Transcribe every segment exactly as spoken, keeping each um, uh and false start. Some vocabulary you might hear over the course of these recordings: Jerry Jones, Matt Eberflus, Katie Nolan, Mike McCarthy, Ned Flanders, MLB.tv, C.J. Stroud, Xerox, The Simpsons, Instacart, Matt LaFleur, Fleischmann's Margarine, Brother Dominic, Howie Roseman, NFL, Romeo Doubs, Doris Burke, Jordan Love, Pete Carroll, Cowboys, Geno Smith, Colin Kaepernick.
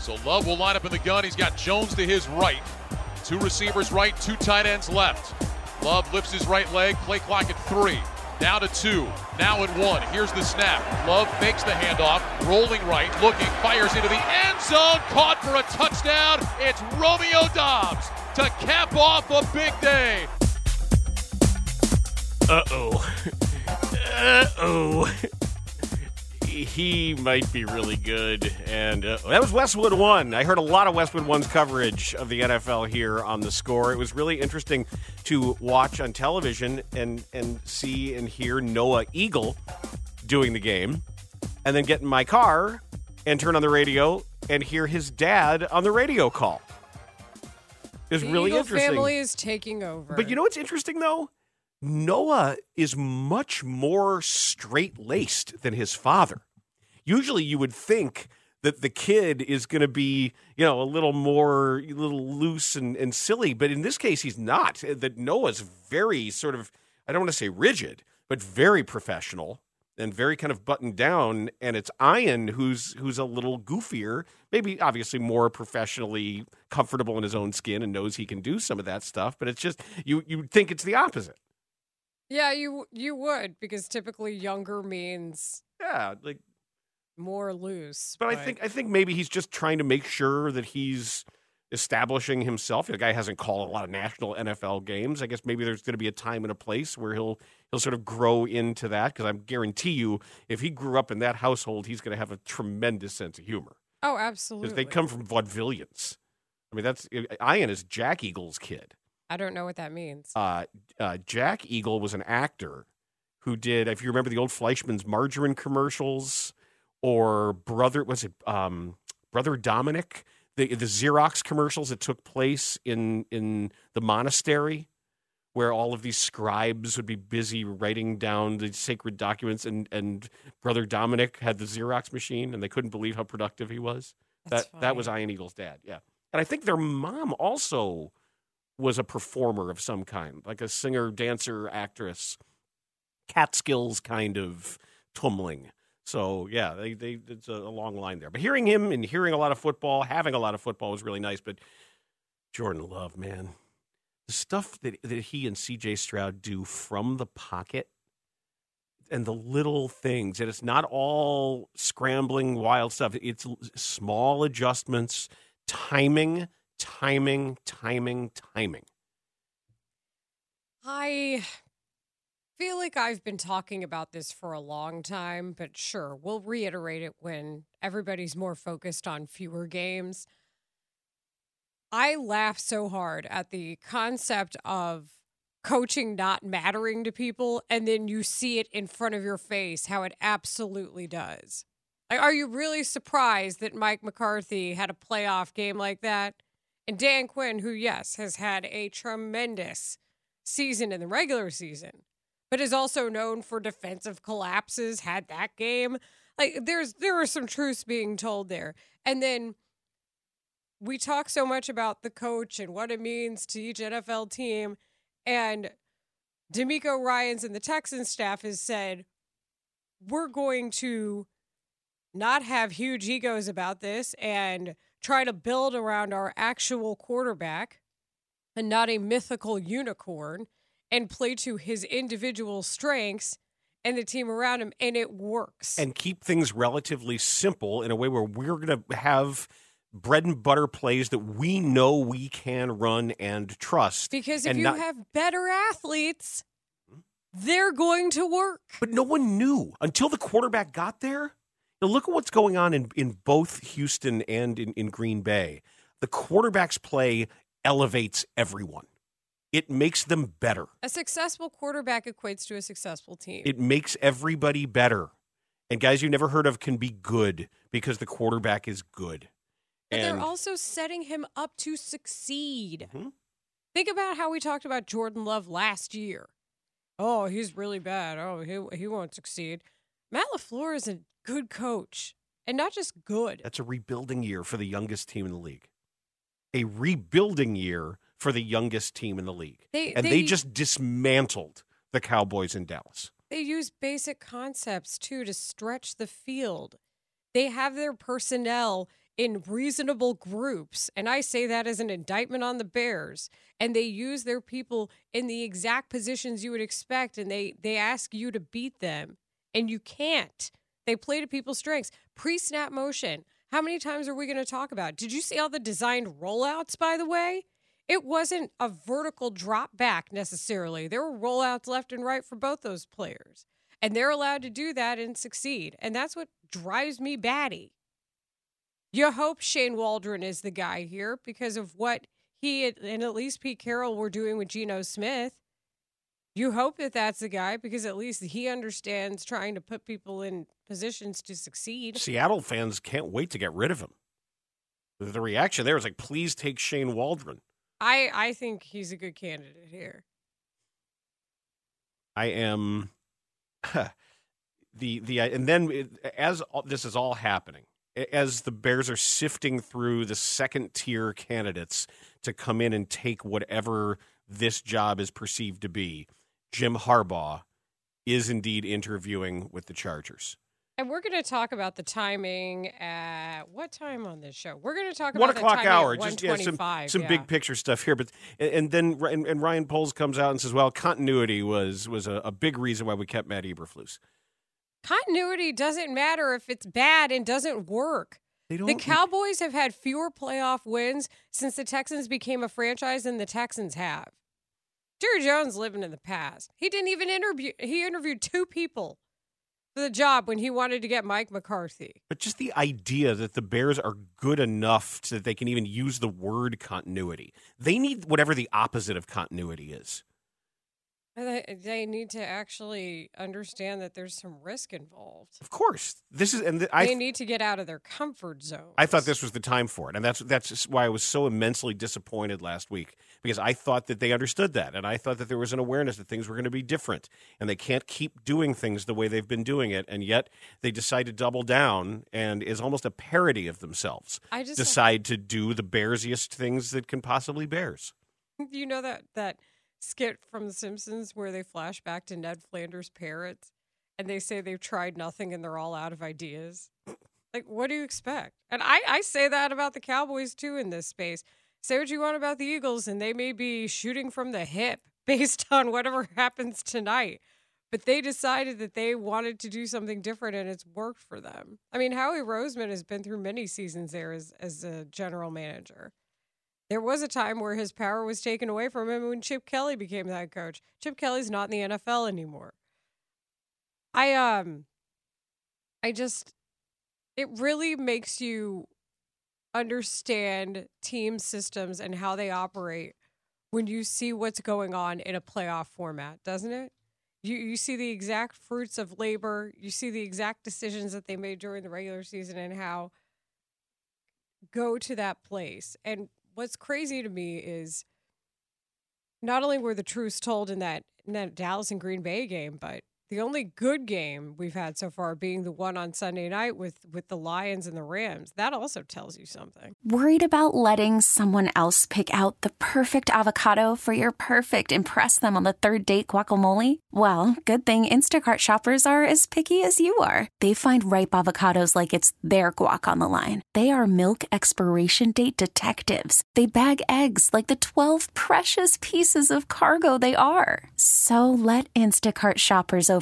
So Love will line up in the gun. He's got Jones to his right. Two receivers right, two tight ends left. Love lifts his right leg. Play clock at three. Now to two. Now at one. Here's the snap. Love fakes the handoff. Rolling right. Looking. Fires into the end zone. Caught for a touchdown. It's Romeo Doubs to cap off a big day. Uh-oh. Uh-oh. He might be really good. And uh, that was Westwood One. I heard a lot of Westwood One's coverage of the N F L here on The Score. It was really interesting to watch on television and, and see and hear Noah Eagle doing the game and then get in my car and turn on the radio and hear his dad on the radio call. It was the really Eagle interesting. The family is taking over. But you know what's interesting, though? Noah is much more straight-laced than his father. Usually you would think that the kid is going to be, you know, a little more, a little loose and, and silly, but in this case he's not. That Noah's very sort of, I don't want to say rigid, but very professional and very kind of buttoned down, and it's Ian who's who's a little goofier, maybe obviously more professionally comfortable in his own skin and knows he can do some of that stuff, but it's just, you you think it's the opposite. Yeah, you you would, because typically younger means yeah, like more loose. But, but I think I think maybe he's just trying to make sure that he's establishing himself. The guy hasn't called a lot of national N F L games. I guess maybe there's going to be a time and a place where he'll he'll sort of grow into that, because I guarantee you, if he grew up in that household, he's going to have a tremendous sense of humor. Oh, absolutely. Because they come from vaudevillians. I mean, that's Ian is Jack Eagle's kid. I don't know what that means. Uh, uh, Jack Eagle was an actor who did, if you remember the old Fleischmann's Margarine commercials, or Brother, was it um, Brother Dominic? The the Xerox commercials that took place in, in the monastery, where all of these scribes would be busy writing down the sacred documents, and, and Brother Dominic had the Xerox machine, and they couldn't believe how productive he was. That's that funny. That was Ian Eagle's dad, yeah. And I think their mom also was a performer of some kind, like a singer, dancer, actress, Catskills kind of tumbling. So, yeah, they, they, it's a long line there. But hearing him and hearing a lot of football, having a lot of football was really nice. But Jordan Love, man, the stuff that, that he and C J. Stroud do from the pocket and the little things, and it's not all scrambling, wild stuff. It's small adjustments, timing, Timing, timing, timing. I feel like I've been talking about this for a long time, but sure, we'll reiterate it when everybody's more focused on fewer games. I laugh so hard at the concept of coaching not mattering to people, and then you see it in front of your face, how it absolutely does. Like, are you really surprised that Mike McCarthy had a playoff game like that? And Dan Quinn, who, yes, has had a tremendous season in the regular season, but is also known for defensive collapses, had that game. Like, there's there are some truths being told there. And then we talk so much about the coach and what it means to each N F L team. And D'Amico Ryans and the Texans staff has said, we're going to not have huge egos about this and try to build around our actual quarterback and not a mythical unicorn, and play to his individual strengths and the team around him, and it works. And keep things relatively simple in a way where we're going to have bread and butter plays that we know we can run and trust. Because if you not- have better athletes, they're going to work. But no one knew until the quarterback got there. Now look at what's going on in, in both Houston and in, in Green Bay. The quarterback's play elevates everyone. It makes them better. A successful quarterback equates to a successful team. It makes everybody better. And guys you've never heard of can be good because the quarterback is good. But and they're also setting him up to succeed. Mm-hmm. Think about how we talked about Jordan Love last year. Oh, he's really bad. Oh, he he won't succeed. Matt LaFleur is a good coach, and not just good. That's a rebuilding year for the youngest team in the league. A rebuilding year for the youngest team in the league. They, and they, they just dismantled the Cowboys in Dallas. They use basic concepts, too, to stretch the field. They have their personnel in reasonable groups, and I say that as an indictment on the Bears, and they use their people in the exact positions you would expect, and they, they ask you to beat them, and you can't. They play to people's strengths. Pre-snap motion, how many times are we going to talk about it? Did you see all the designed rollouts, by the way? It wasn't a vertical drop back necessarily. There were rollouts left and right for both those players, and they're allowed to do that and succeed, and that's what drives me batty. You hope Shane Waldron is the guy here because of what he and at least Pete Carroll were doing with Geno Smith. You hope that that's the guy because at least he understands trying to put people in positions to succeed. Seattle fans can't wait to get rid of him. The reaction there is like, please take Shane Waldron. I, I think he's a good candidate here. I am. the the And then it, as all, this is all happening, as the Bears are sifting through the second-tier candidates to come in and take whatever this job is perceived to be, Jim Harbaugh is indeed interviewing with the Chargers. And we're going to talk about the timing at what time on this show? We're going to talk about the timing hour, at one o'clock hour, just yeah, some, some yeah. big picture stuff here. But And then and, and Ryan Poles comes out and says, well, continuity was, was a, a big reason why we kept Matt Eberflus. Continuity doesn't matter if it's bad and doesn't work. They don't, the Cowboys have had fewer playoff wins since the Texans became a franchise than the Texans have. Jerry Jones living in the past. He didn't even interview. He interviewed two people for the job when he wanted to get Mike McCarthy. But just the idea that the Bears are good enough so that they can even use the word continuity. They need whatever the opposite of continuity is. They need to actually understand that there's some risk involved. Of course, this is, and th- I, they need to get out of their comfort zone. I thought this was the time for it, and that's that's why I was so immensely disappointed last week because I thought that they understood that, and I thought that there was an awareness that things were going to be different, and they can't keep doing things the way they've been doing it, and yet they decide to double down and is almost a parody of themselves. I just decide to do the bearsiest things that can possibly bears. You know that that. skit from The Simpsons where they flash back to Ned Flanders' parrots and they say they've tried nothing and they're all out of ideas. Like, what do you expect? And I, I say that about the Cowboys, too, in this space. Say what you want about the Eagles, and they may be shooting from the hip based on whatever happens tonight. But they decided that they wanted to do something different, and it's worked for them. I mean, Howie Roseman has been through many seasons there as, as a general manager. There was a time where his power was taken away from him when Chip Kelly became that coach. Chip Kelly's not in the N F L anymore. I um, I just, it really makes you understand team systems and how they operate when you see what's going on in a playoff format, doesn't it? You you see the exact fruits of labor. You see the exact decisions that they made during the regular season and how go to that place. And what's crazy to me is not only were the truths told in that, in that Dallas and Green Bay game, but the only good game we've had so far being the one on Sunday night with, with the Lions and the Rams. That also tells you something. Worried about letting someone else pick out the perfect avocado for your perfect impress them on the third date guacamole? Well, good thing Instacart shoppers are as picky as you are. They find ripe avocados like it's their guac on the line. They are milk expiration date detectives. They bag eggs like the twelve precious pieces of cargo they are. So let Instacart shoppers over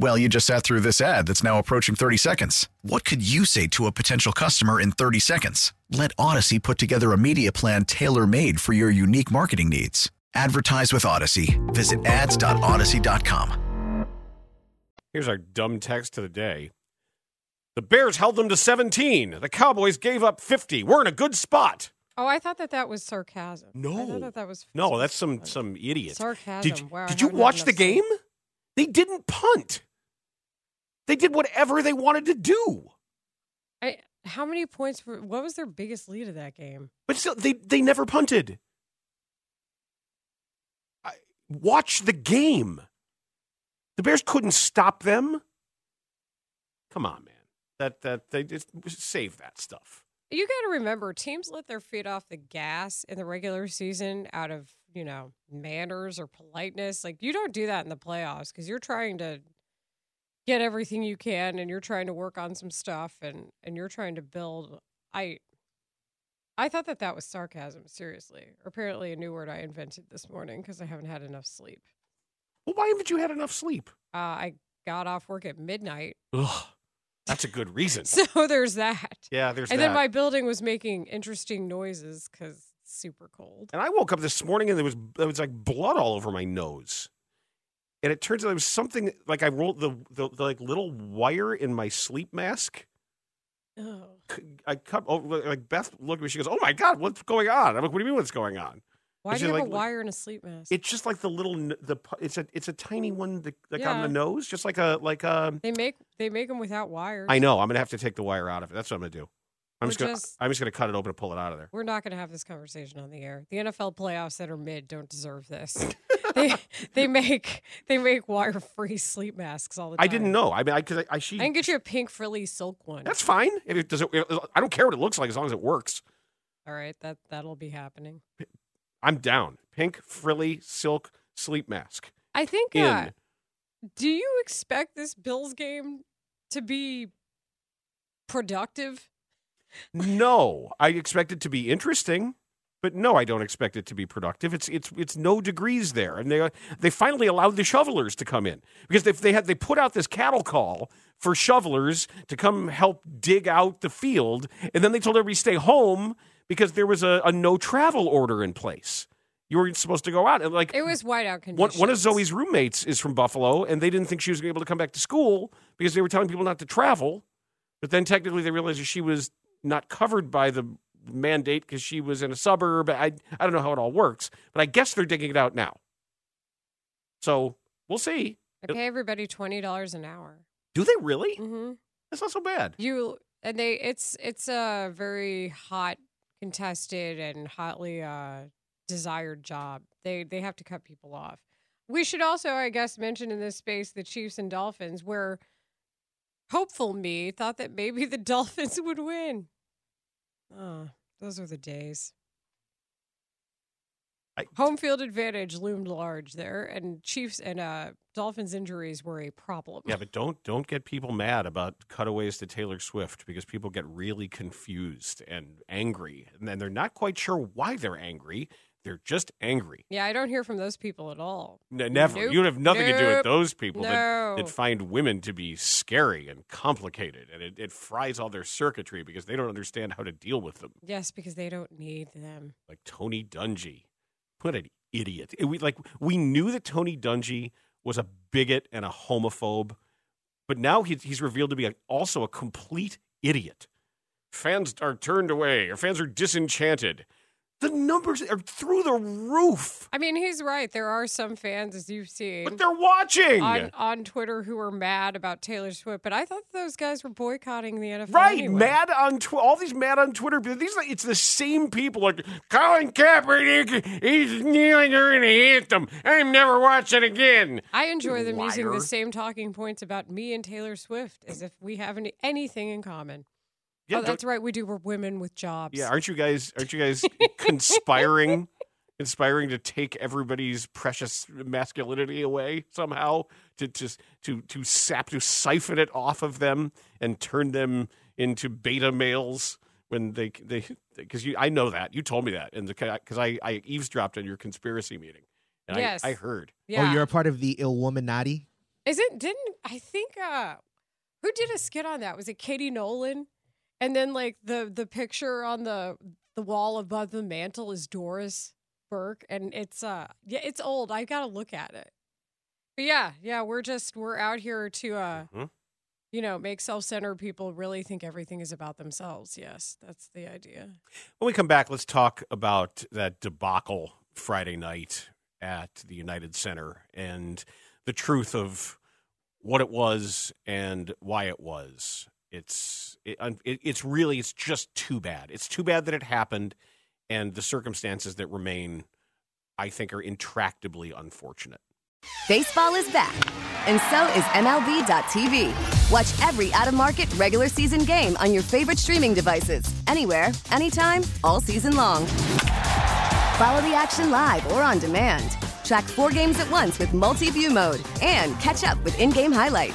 Well, you just sat through this ad that's now approaching thirty seconds. What could you say to a potential customer in thirty seconds? Let Odyssey put together a media plan tailor-made for your unique marketing needs. Advertise with Odyssey. Visit ads dot odyssey dot com. Here's our dumb text of the day. The Bears held them to seventeen. The Cowboys gave up fifty. We're in a good spot. Oh, I thought that that was sarcasm. No. I thought that, that was No, that's some some idiot. Sarcasm. Did, wow, did you watch the game? They didn't punt. They did whatever they wanted to do. I, how many points were, what was their biggest lead of that game? But still, they, they never punted. I, watch the game. The Bears couldn't stop them. Come on, man. That that they just save that stuff. You got to remember, teams let their feet off the gas in the regular season out of, you know, manners or politeness. Like, you don't do that in the playoffs because you're trying to get everything you can and you're trying to work on some stuff and, and you're trying to build. I I thought that that was sarcasm, seriously. Apparently a new word I invented this morning because I haven't had enough sleep. Well, why haven't you had enough sleep? Uh, I got off work at midnight. Ugh. That's a good reason. So there's that. Yeah, there's and that. And then my building was making interesting noises because it's super cold. And I woke up this morning and there was there was like blood all over my nose. And it turns out there was something, like I rolled the, the, the like little wire in my sleep mask. Oh. I cut, oh, like Beth looked at me, she goes, oh my God, what's going on? I'm like, what do you mean what's going on? Why it's do you have like, a wire in a sleep mask? It's just like the little the it's a it's a tiny one that, like yeah. on the nose, just like a like a. They make they make them without wires. I know. I'm gonna have to take the wire out of it. That's what I'm gonna do. I'm just, gonna, just I'm just gonna cut it open and pull it out of there. We're not gonna have this conversation on the air. The N F L playoffs that are mid don't deserve this. they they make they make wire free sleep masks all the time. I didn't know. I mean, I cause I, I she. I can get you a pink frilly silk one. That's fine. If it does it, I don't care what it looks like as long as it works. All right, that that'll be happening. I'm down. Pink, frilly, silk, sleep mask. I think, uh, do you expect this Bills game to be productive? No. I expect it to be interesting, but no, I don't expect it to be productive. It's it's it's no degrees there. And they they finally allowed the shovelers to come in. Because if they had they put out this cattle call for shovelers to come help dig out the field, and then they told everybody to stay home. Because there was a, a no travel order in place. You weren't supposed to go out. And like, it was whiteout conditions. One, one of Zoe's roommates is from Buffalo, and they didn't think she was able to come back to school because they were telling people not to travel. But then technically they realized that she was not covered by the mandate because she was in a suburb. I, I don't know how it all works, but I guess they're digging it out now. So we'll see. I pay everybody twenty dollars an hour. Do they really? Mm-hmm. That's not so bad. You and they. It's it's a very hot. Contested and hotly uh, desired job. They they have to cut people off. We should also, I guess, mention in this space the Chiefs and Dolphins, where hopeful me thought that maybe the Dolphins would win. Oh, those are the days. I, Home field advantage loomed large there, and Chiefs and uh, Dolphins injuries were a problem. Yeah, but don't don't get people mad about cutaways to Taylor Swift because people get really confused and angry, and then they're not quite sure why they're angry. They're just angry. Yeah, I don't hear from those people at all. No, never. Nope. You'd have nothing nope. to do with those people no. that, that find women to be scary and complicated, and it, it fries all their circuitry because they don't understand how to deal with them. Yes, because they don't need them. Like Tony Dungy. What an idiot. It, we, like, we knew that Tony Dungy was a bigot and a homophobe, but now he, he's revealed to be a, also a complete idiot. Fans are turned away, or fans are disenchanted. The numbers are through the roof. I mean, he's right. There are some fans, as you've seen. But they're watching. On, on Twitter who are mad about Taylor Swift. But I thought those guys were boycotting the N F L Right, anyway. Mad on tw- all these mad on Twitter. These, it's the same people. Like, Colin Kaepernick, he's kneeling during the anthem. I'm never watching again. I enjoy them Liar. using the same talking points about me and Taylor Swift as if we have any, anything in common. Yeah, oh, that's right. We do. We're women with jobs. Yeah, aren't you guys? Aren't you guys conspiring, inspiring to take everybody's precious masculinity away somehow? To just to, to to sap, to siphon it off of them and turn them into beta males when they they because you I know that you told me that and because I, I eavesdropped on your conspiracy meeting and yes. I, I heard. Yeah. Oh, you're a part of the Illuminati. Isn't didn't I think uh, who did a skit on that? Was it Katie Nolan? And then, like, the, the picture on the the wall above the mantle is Doris Burke, and it's uh yeah it's old. I gotta look at it. But yeah, yeah, we're just we're out here to uh mm-hmm. you know make self-centered people really think everything is about themselves. Yes, that's the idea. When we come back, let's talk about that debacle Friday night at the United Center and the truth of what it was and why it was. It's it, it's really it's just too bad. It's too bad that it happened, and the circumstances that remain, I think, are intractably unfortunate. Baseball is back, and so is M L B dot T V. Watch every out-of-market regular season game on your favorite streaming devices, anywhere, anytime, all season long. Follow the action live or on demand. Track four games at once with multi-view mode, and catch up with in-game highlights.